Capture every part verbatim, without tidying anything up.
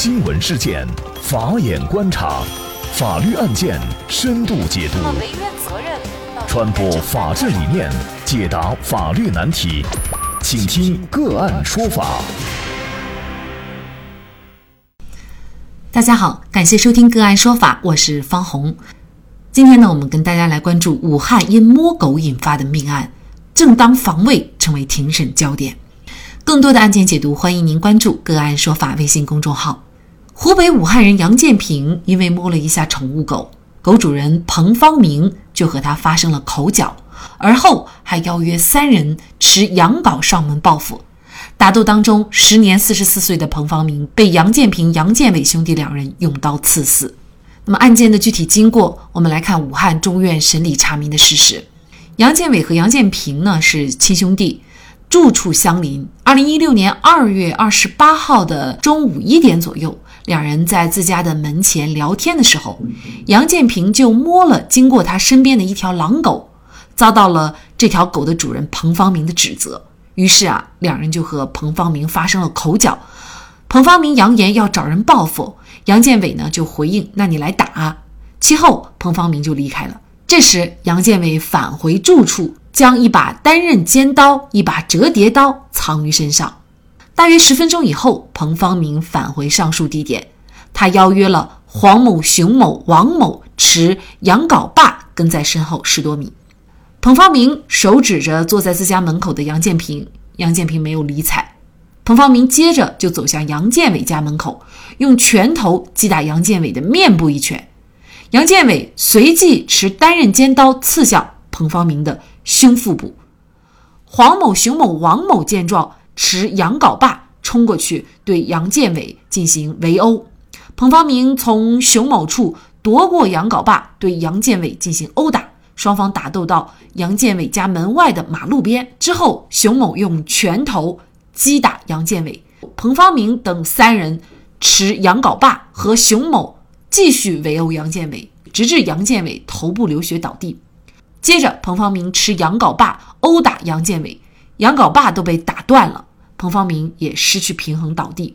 新闻事件，法眼观察，法律案件深度解读，传播法治理念，解答法律难题，请听个案说法。大家好，感谢收听个案说法，我是方红。今天呢，我们跟大家来关注武汉因摸狗引发的命案，正当防卫成为庭审焦点。更多的案件解读，欢迎您关注个案说法微信公众号。湖北武汉人杨建平因为摸了一下宠物狗，狗主人彭方明就和他发生了口角，而后还邀约三人持洋镐上门报复。打斗当中，时年四十四岁的彭方明被杨建平、杨建伟兄弟两人用刀刺死。那么案件的具体经过，我们来看武汉中院审理查明的事实。杨建伟和杨建平呢是亲兄弟，住处相邻。二零一六年二月二十八号的中午一点左右，两人在自家的门前聊天的时候，杨建平就摸了经过他身边的一条狼狗，遭到了这条狗的主人彭方明的指责。于是啊，两人就和彭方明发生了口角。彭方明扬言要找人报复，杨建伟呢就回应，那你来打啊。其后彭方明就离开了。这时杨建伟返回住处，将一把单刃尖刀、一把折叠刀藏于身上。大约十分钟以后，彭方明返回上述地点，他邀约了黄某、熊某、王某持洋镐把跟在身后十多米。彭方明手指着坐在自家门口的杨建平，杨建平没有理睬。彭方明接着就走向杨建伟家门口，用拳头击打杨建伟的面部一拳。杨建伟随即持单刃尖刀刺向彭方明的胸腹部。黄某、熊某、王某见状，持洋镐把冲过去对杨建伟进行围殴。彭方明从熊某处夺过洋镐把对杨建伟进行殴打，双方打斗到杨建伟家门外的马路边。之后熊某用拳头击打杨建伟，彭方明等三人持洋镐把和熊某继续围殴杨建伟，直至杨建伟头部流血倒地。接着彭方明持洋镐把殴打杨建伟，洋镐把都被打断了，彭方明也失去平衡倒地。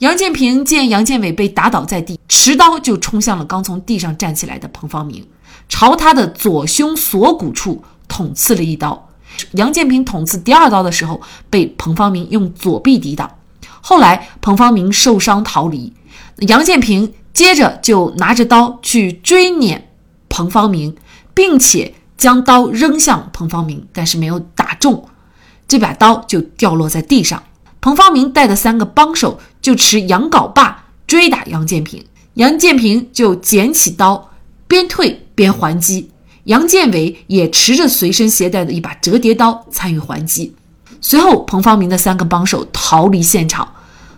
杨建平见杨建伟被打倒在地，持刀就冲向了刚从地上站起来的彭方明，朝他的左胸锁骨处捅刺了一刀。杨建平捅刺第二刀的时候，被彭方明用左臂抵挡，后来彭方明受伤逃离。杨建平接着就拿着刀去追撵彭方明，并且将刀扔向彭方明，但是没有打中，这把刀就掉落在地上。彭方明带的三个帮手就持洋镐把追打杨建平，杨建平就捡起刀边退边还击，杨建伟也持着随身携带的一把折叠刀参与还击。随后彭方明的三个帮手逃离现场，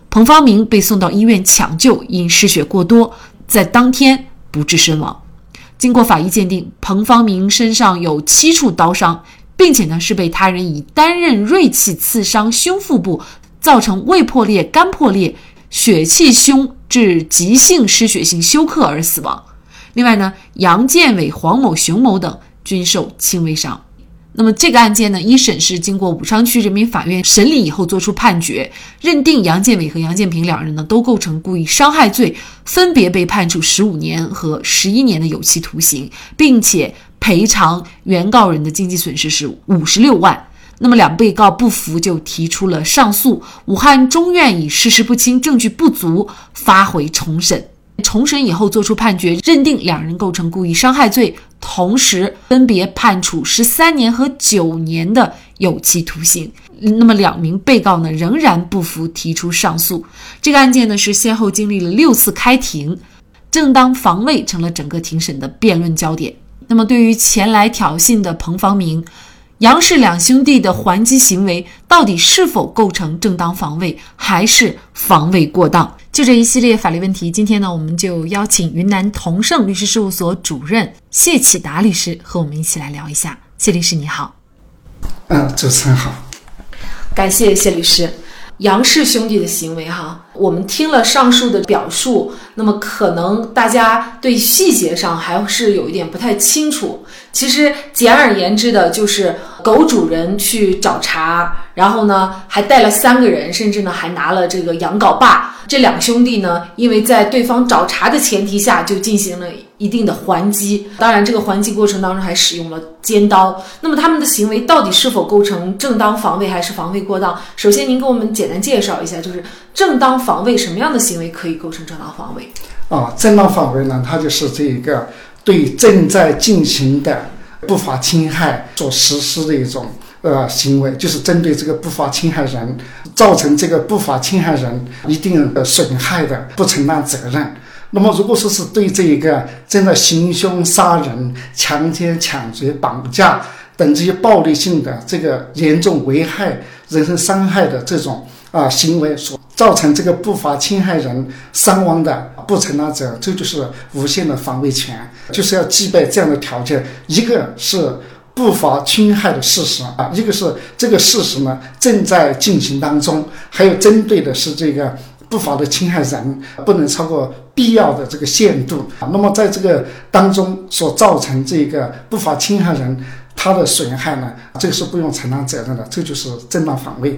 彭方明被送到医院抢救，因失血过多在当天不治身亡。经过法医鉴定，彭方明身上有七处刀伤，并且呢是被他人以单刃锐器刺伤胸腹部，造成胃破裂、肝破裂、血气胸致急性失血性休克而死亡。另外呢，杨建伟、黄某、熊某等均受轻微伤。那么这个案件呢，一审是经过武昌区人民法院审理以后作出判决，认定杨建伟和杨建平两人呢都构成故意伤害罪，分别被判处十五年和十一年的有期徒刑，并且赔偿原告人的经济损失是五十六万。那么两被告不服，就提出了上诉。武汉中院以事实不清、证据不足发回重审，重审以后作出判决，认定两人构成故意伤害罪，同时分别判处十三年和九年的有期徒刑。那么两名被告呢仍然不服，提出上诉。这个案件呢是先后经历了六次开庭，正当防卫成了整个庭审的辩论焦点。那么对于前来挑衅的彭方明、杨氏两兄弟的还击行为，到底是否构成正当防卫，还是防卫过当？就这一系列法律问题，今天呢，我们就邀请云南同盛律师事务所主任谢启达律师和我们一起来聊一下。谢律师你好。嗯，主持人好。感谢谢律师。杨氏兄弟的行为哈，我们听了上述的表述，那么可能大家对细节上还是有一点不太清楚。其实简而言之的就是，狗主人去找茬，然后呢还带了三个人，甚至呢还拿了这个羊镐把。这两兄弟呢，因为在对方找茬的前提下，就进行了一定的还击，当然这个还击过程当中还使用了尖刀。那么他们的行为到底是否构成正当防卫还是防卫过当？首先您给我们简单介绍一下，就是正当防卫什么样的行为可以构成正当防卫啊？正当防卫呢，它就是这个对正在进行的不法侵害所实施的一种呃行为，就是针对这个不法侵害人，造成这个不法侵害人一定的损害的，不承担责任。那么如果说是对这一个正在行凶、杀人、强奸、抢劫、绑架等这些暴力性的这个严重危害人身伤害的这种啊、呃、行为所造成这个不法侵害人伤亡的，不承担责任，这就是无限的防卫权，就是要具备这样的条件：一个是不法侵害的事实啊，一个是这个事实呢正在进行当中，还有针对的是这个不法的侵害人，不能超过必要的这个限度。那么在这个当中所造成这个不法侵害人他的损害呢，这个是不用承担责任的，这就是正当防卫。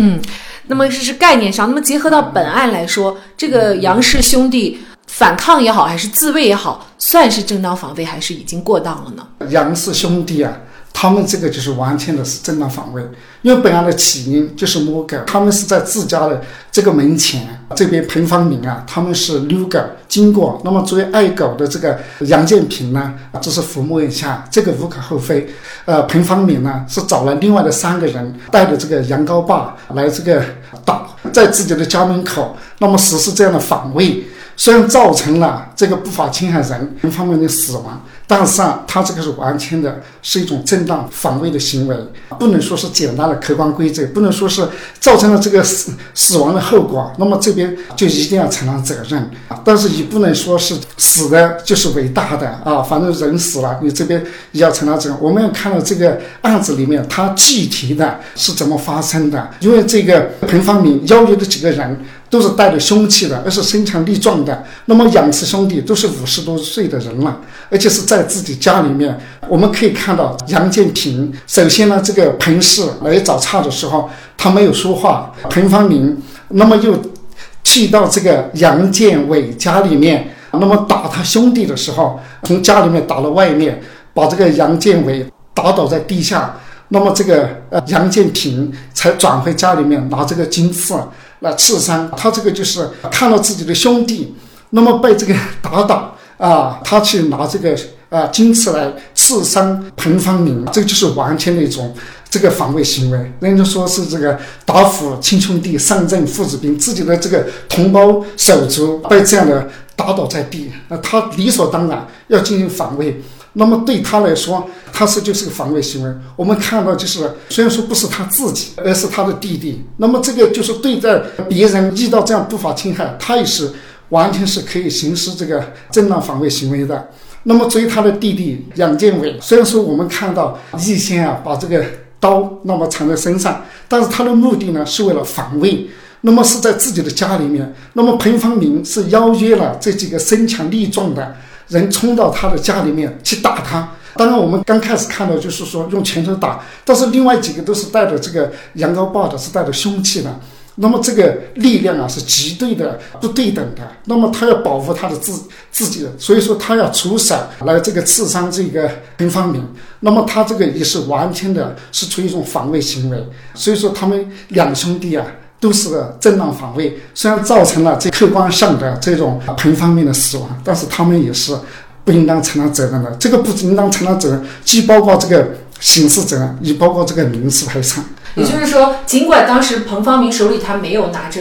嗯，那么这是概念上。那么结合到本案来说，这个杨氏兄弟反抗也好，还是自卫也好，算是正当防卫还是已经过当了呢？杨氏兄弟啊，他们这个就是完全的是正当防卫，因为本案的起因就是摸狗，他们是在自家的这个门前这边彭方明啊，他们是溜狗经过，那么作为爱狗的这个杨建平呢，只是抚摸一下，这个无可厚非。呃，彭方明呢是找了另外的三个人，带着这个羊镐把来这个打，在自己的家门口，那么实施这样的防卫。虽然造成了这个不法侵害人人方面的死亡，但是啊，他这个是完全的是一种正当防卫的行为，不能说是简单的客观规则，不能说是造成了这个 死, 死亡的后果，那么这边就一定要承担责任，但是也不能说是死的就是伟大的啊，反正人死了，你这边也要承担责任。我们要看到这个案子里面它具体的是怎么发生的，因为这个彭方明邀约的几个人都是带着凶器的，而是身强力壮的。那么杨氏兄弟都是五十多岁的人了，而且是在自己家里面。我们可以看到杨建平，首先呢，这个彭氏来找茬的时候，他没有说话。彭方明，那么又去到这个杨建伟家里面，那么打他兄弟的时候，从家里面打到外面，把这个杨建伟打倒在地下。那么这个呃杨建平才转回家里面，拿这个金刺来刺伤他。这个就是看到自己的兄弟那么被这个打倒啊，他去拿这个啊金刺来刺伤彭方明，这个就是完全的一种这个防卫行为。人家说是这个打虎亲兄弟，上阵父子兵，自己的这个同胞手足被这样的打倒在地，那他理所当然要进行防卫。那么对他来说，他是就是个防卫行为。我们看到就是，虽然说不是他自己，而是他的弟弟。那么这个就是对待别人遇到这样不法侵害，他也是完全是可以行使这个正当防卫行为的。那么至于他的弟弟杨建伟，虽然说我们看到易先啊把这个刀那么藏在身上，但是他的目的呢是为了防卫。那么是在自己的家里面，那么彭方明是邀约了这几个身强力壮的人冲到他的家里面去打他。当然我们刚开始看到就是说用拳头打，但是另外几个都是带着这个羊羔把的，是带着凶器的，那么这个力量啊是绝对的不对等的。那么他要保护他的自自己的，所以说他要出手来这个刺伤这个彭方明，那么他这个也是完全的是出于一种防卫行为。所以说他们两兄弟啊都是正当防卫，虽然造成了这客观上的这种彭方面的死亡，但是他们也是不应当承担责任的。这个不应当承担责任，既包括这个刑事责任，也包括这个民事赔偿。也就是说，尽管当时彭方明手里他没有拿着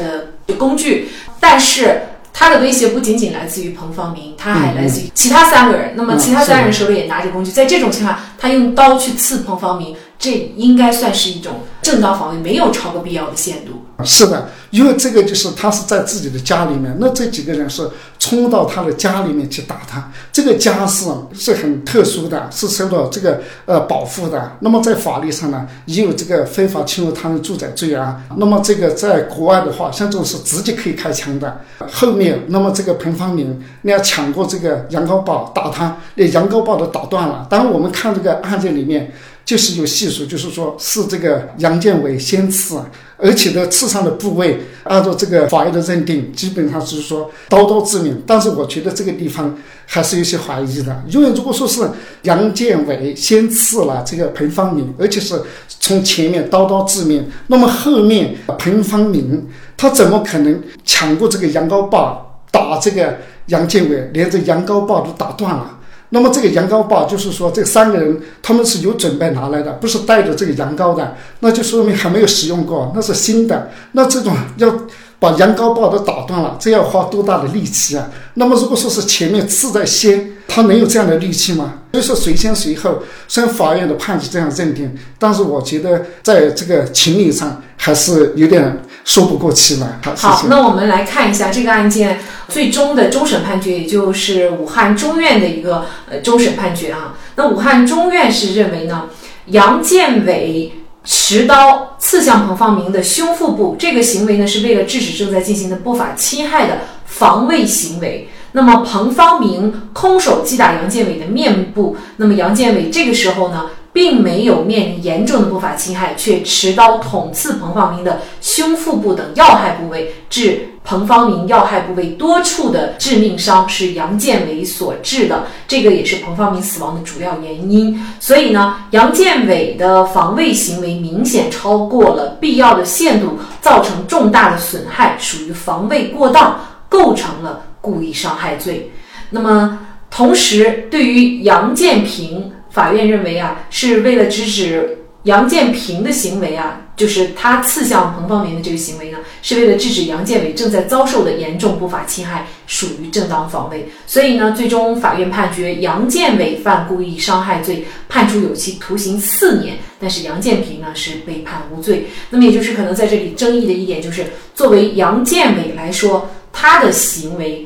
工具，但是他的威胁不仅仅来自于彭方明，他还来自于其他三个人。嗯、那么其他三人手里也拿着工具，嗯、在这种情况下，他用刀去刺彭方明，这应该算是一种正当防卫，没有超过必要的限度。是的，因为这个就是他是在自己的家里面，那这几个人是冲到他的家里面去打他，这个家是是很特殊的，是受到这个呃保护的。那么在法律上呢，也有这个非法侵入他人住宅罪啊。那么这个在国外的话，像这种是直接可以开枪的。后面那么这个彭方明那要抢过这个羊羔把打他，那羊羔把都打断了。当然我们看这个案件里面，就是有细数，就是说是这个杨建伟先刺啊，而且呢刺伤的部位按照这个法医的认定，基本上是说刀刀致命。但是我觉得这个地方还是有些怀疑的，因为如果说是杨建伟先刺了这个彭方明，而且是从前面刀刀致命，那么后面彭方明他怎么可能抢过这个羊羔把打这个杨建伟，连这羊羔把都打断了？那么这个羊羔把就是说这三个人他们是有准备拿来的，不是带着这个羊羔的，那就说明还没有使用过，那是新的。那这种要把羊羔把都打断了，这要花多大的力气啊？那么如果说是前面刺在先，他能有这样的力气吗？所以说谁先谁后，虽然法院的判决这样认定，但是我觉得在这个情理上还是有点说不过去了。好，那我们来看一下这个案件最终的终审判决，也就是武汉中院的一个呃终审判决啊。那武汉中院是认为呢，杨建伟持刀刺向彭方明的胸腹部，这个行为呢是为了制止正在进行的不法侵害的防卫行为。那么彭方明空手击打杨建伟的面部，那么杨建伟这个时候呢并没有面临严重的不法侵害，却持刀捅刺彭方明的胸腹部等要害部位，致彭方明要害部位多处的致命伤，是杨建伟所致的，这个也是彭方明死亡的主要原因。所以呢，杨建伟的防卫行为明显超过了必要的限度，造成重大的损害，属于防卫过当，构成了故意伤害罪。那么同时对于杨建平，法院认为啊，是为了制止杨建平的行为啊，就是他刺向彭方明的这个行为呢，是为了制止杨建伟正在遭受的严重不法侵害，属于正当防卫。所以呢，最终法院判决杨建伟犯故意伤害罪，判处有期徒刑四年，但是杨建平呢是被判无罪。那么也就是可能在这里争议的一点就是，作为杨建伟来说，他的行为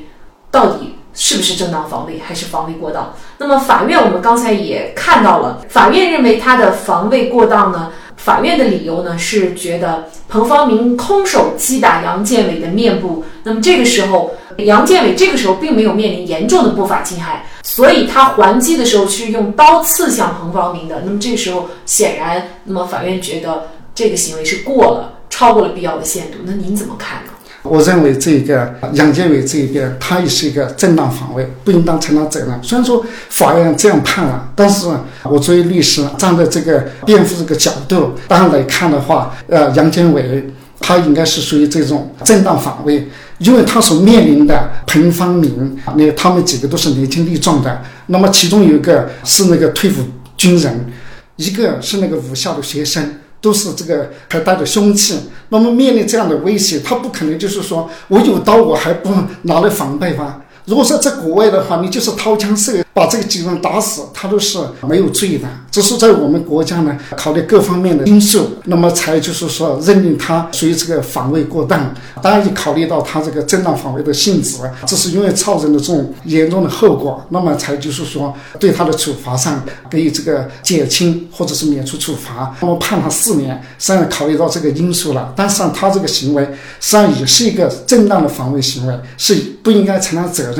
到底是不是正当防卫，还是防卫过当？那么法院我们刚才也看到了，法院认为他的防卫过当呢，法院的理由呢是觉得彭方明空手击打杨建伟的面部，那么这个时候杨建伟这个时候并没有面临严重的不法侵害，所以他还击的时候是用刀刺向彭方明的，那么这个时候显然，那么法院觉得这个行为是过了，超过了必要的限度。那您怎么看呢？我认为这个杨建伟这一边，他也是一个正当防卫，不应当承担责任。虽然说法院这样判了，但是我作为律师，站在这个辩护这个角度，当然来看的话，呃，杨建伟他应该是属于这种正当防卫，因为他所面临的彭方明，那他们几个都是年轻力壮的，那么其中有一个是那个退伍军人，一个是那个武校的学生。都是这个还带着凶器，那么面临这样的威胁，他不可能就是说我有刀我还不拿来防备吧？如果说在国外的话，你就是掏枪射把这个几人打死，他都是没有罪的。只是在我们国家呢，考虑各方面的因素，那么才就是说认定他属于这个防卫过当。当然也考虑到他这个正当防卫的性质，这是因为造成的这种严重的后果，那么才就是说对他的处罚上给予这个减轻或者是免除处罚，那么判他四年。实际上考虑到这个因素了，但是他这个行为实际上也是一个正当的防卫行为，是不应该承担责任。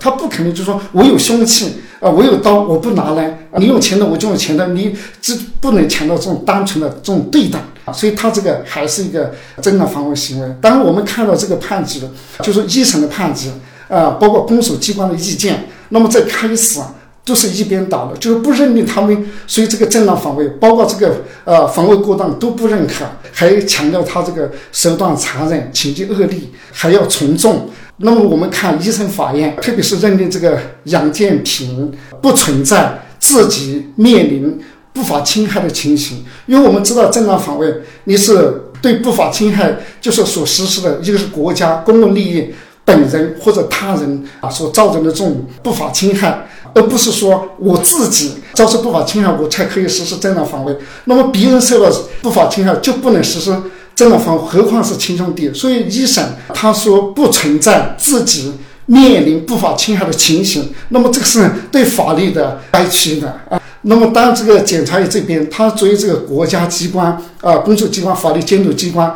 他不可能就说我有凶器、呃、我有刀我不拿来，你用钱的我就用钱的，你这不能强调这种单纯的这种对待，所以他这个还是一个正当防卫行为。当然我们看到这个判决，就是一审的判决、呃、包括公诉机关的意见，那么在开始都是一边倒的，就是不认定他们属于这个正当防卫，包括这个呃防卫过当都不认可，还强调他这个手段残忍、情节恶劣，还要从重。那么我们看一审法院，特别是认定这个杨建平不存在自己面临不法侵害的情形，因为我们知道正当防卫，你是对不法侵害就是所实施的，一个是国家公共利益本人或者他人啊所造成的这种不法侵害，而不是说我自己遭受不法侵害我才可以实施正当防卫，那么别人受到不法侵害就不能实施正当防卫，何况是亲兄弟。所以一审他说不存在自己面临不法侵害的情形，那么这个是对法律的歪曲的啊。那么当这个检察院这边，他作为这个国家机关啊、呃、公诉机关、法律监督机关，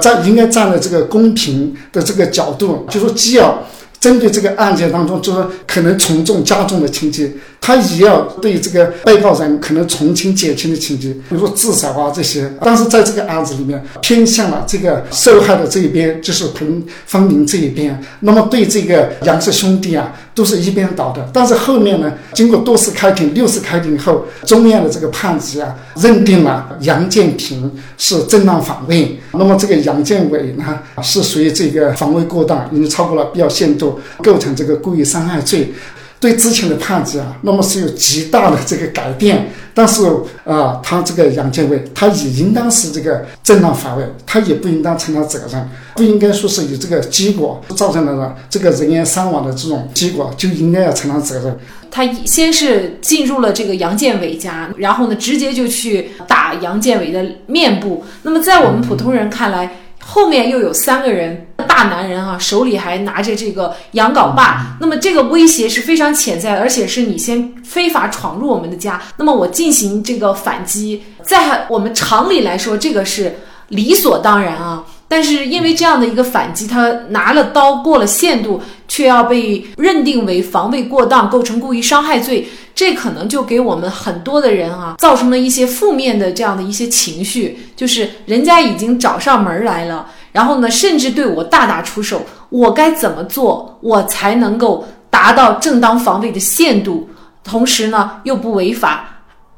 在应该站在这个公平的这个角度，就说既要针对这个案件当中，就是可能从重加重的情节，他也要对这个被告人可能从轻减轻的情节，比如说自杀啊这些。但是在这个案子里面，偏向了这个受害的这一边，就是彭方明这一边。那么对这个杨氏兄弟啊，都是一边倒的。但是后面呢，经过多次开庭、六次开庭后，中院的这个判决啊，认定了杨建平是正当防卫，那么这个杨建伟呢，是属于这个防卫过当，已经超过了必要限度，构成这个故意伤害罪。对之前的判决啊，那么是有极大的这个改变。但是啊、呃，他这个杨建伟，他也应当是这个正当防卫，他也不应当承担责任，不应该说是以这个结果造成了这个人员伤亡的这种结果，就应该要承担责任。他先是进入了这个杨建伟家，然后呢，直接就去打杨建伟的面部。那么在我们普通人看来，嗯后面又有三个人大男人啊，手里还拿着这个羊镐把，那么这个威胁是非常潜在的，而且是你先非法闯入我们的家，那么我进行这个反击，在我们常理来说这个是理所当然啊，但是因为这样的一个反击，他拿了刀过了限度，却要被认定为防卫过当，构成故意伤害罪，这可能就给我们很多的人啊，造成了一些负面的这样的一些情绪，就是人家已经找上门来了，然后呢，甚至对我大打出手，我该怎么做，我才能够达到正当防卫的限度，同时呢，又不违法，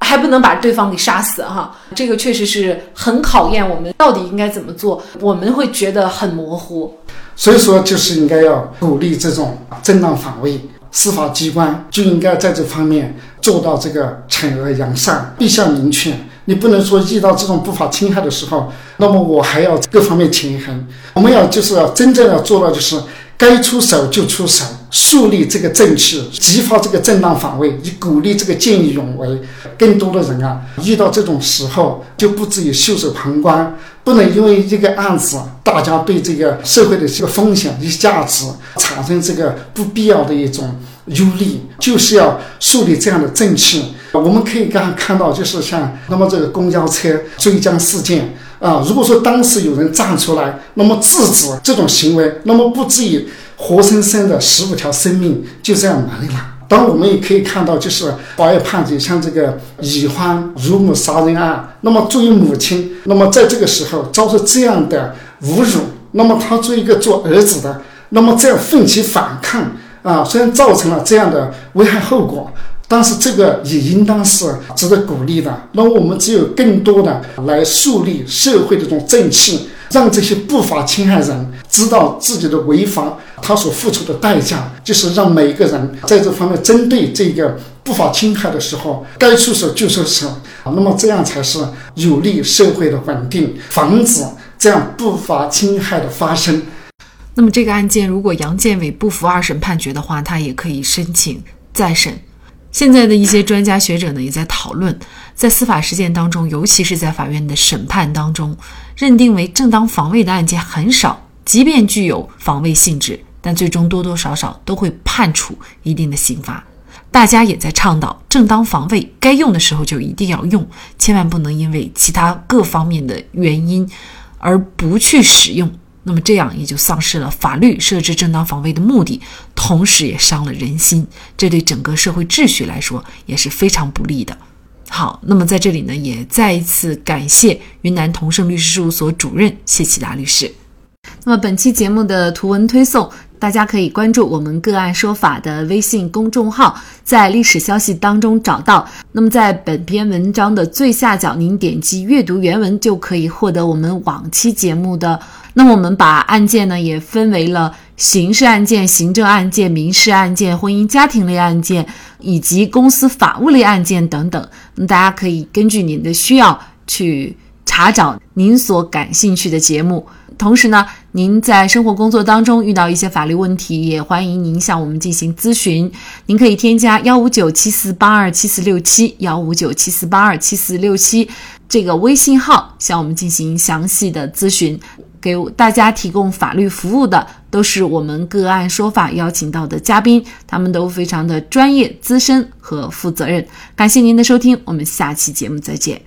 还不能把对方给杀死哈，这个确实是很考验我们到底应该怎么做，我们会觉得很模糊。所以说，就是应该要鼓励这种正当防卫，司法机关就应该在这方面做到这个惩恶扬善，必须要明确。你不能说遇到这种不法侵害的时候，那么我还要各方面权衡。我们要就是要真正要做到，就是该出手就出手，树立这个正气，激发这个正当防卫，以鼓励这个见义勇为。更多的人啊，遇到这种时候就不至于袖手旁观，不能因为这个案子，大家对这个社会的这个风险与价值产生这个不必要的一种忧虑，就是要树立这样的正气。我们可以刚刚看到，就是像那么这个公交车追赃事件啊，如果说当时有人站出来，那么制止这种行为，那么不至于活生生的十五条生命就这样没了。当然我们也可以看到，就是法院判决像这个乙方乳母杀人案，那么作为母亲，那么在这个时候遭受这样的侮辱，那么他作为一个做儿子的，那么这样奋起反抗啊，虽然造成了这样的危害后果，但是这个也应当是值得鼓励的。那我们只有更多的来树立社会的这种正气，让这些不法侵害人知道自己的违法，他所付出的代价，就是让每一个人在这方面针对这个不法侵害的时候，该出手就出手。那么这样才是有利社会的稳定，防止这样不法侵害的发生。那么这个案件，如果杨建伟不服二审判决的话，他也可以申请再审。现在的一些专家学者呢，也在讨论，在司法实践当中，尤其是在法院的审判当中，认定为正当防卫的案件很少，即便具有防卫性质，但最终多多少少都会判处一定的刑罚。大家也在倡导，正当防卫该用的时候就一定要用，千万不能因为其他各方面的原因而不去使用，那么这样也就丧失了法律设置正当防卫的目的，同时也伤了人心，这对整个社会秩序来说也是非常不利的。好，那么在这里呢，也再一次感谢云南同盛律师事务所主任谢启达律师。那么本期节目的图文推送，大家可以关注我们个案说法的微信公众号，在历史消息当中找到，那么在本篇文章的最下角，您点击阅读原文就可以获得我们往期节目的。那么我们把案件呢也分为了刑事案件、行政案件、民事案件、婚姻家庭类案件以及公司法务类案件等等，那大家可以根据您的需要去查找您所感兴趣的节目。同时呢，您在生活工作当中遇到一些法律问题，也欢迎您向我们进行咨询。您可以添加一五九七四八二七四六七 一五九七四八二七四六七这个微信号向我们进行详细的咨询，给大家提供法律服务的都是我们个案说法邀请到的嘉宾，他们都非常的专业、资深和负责任。感谢您的收听，我们下期节目再见。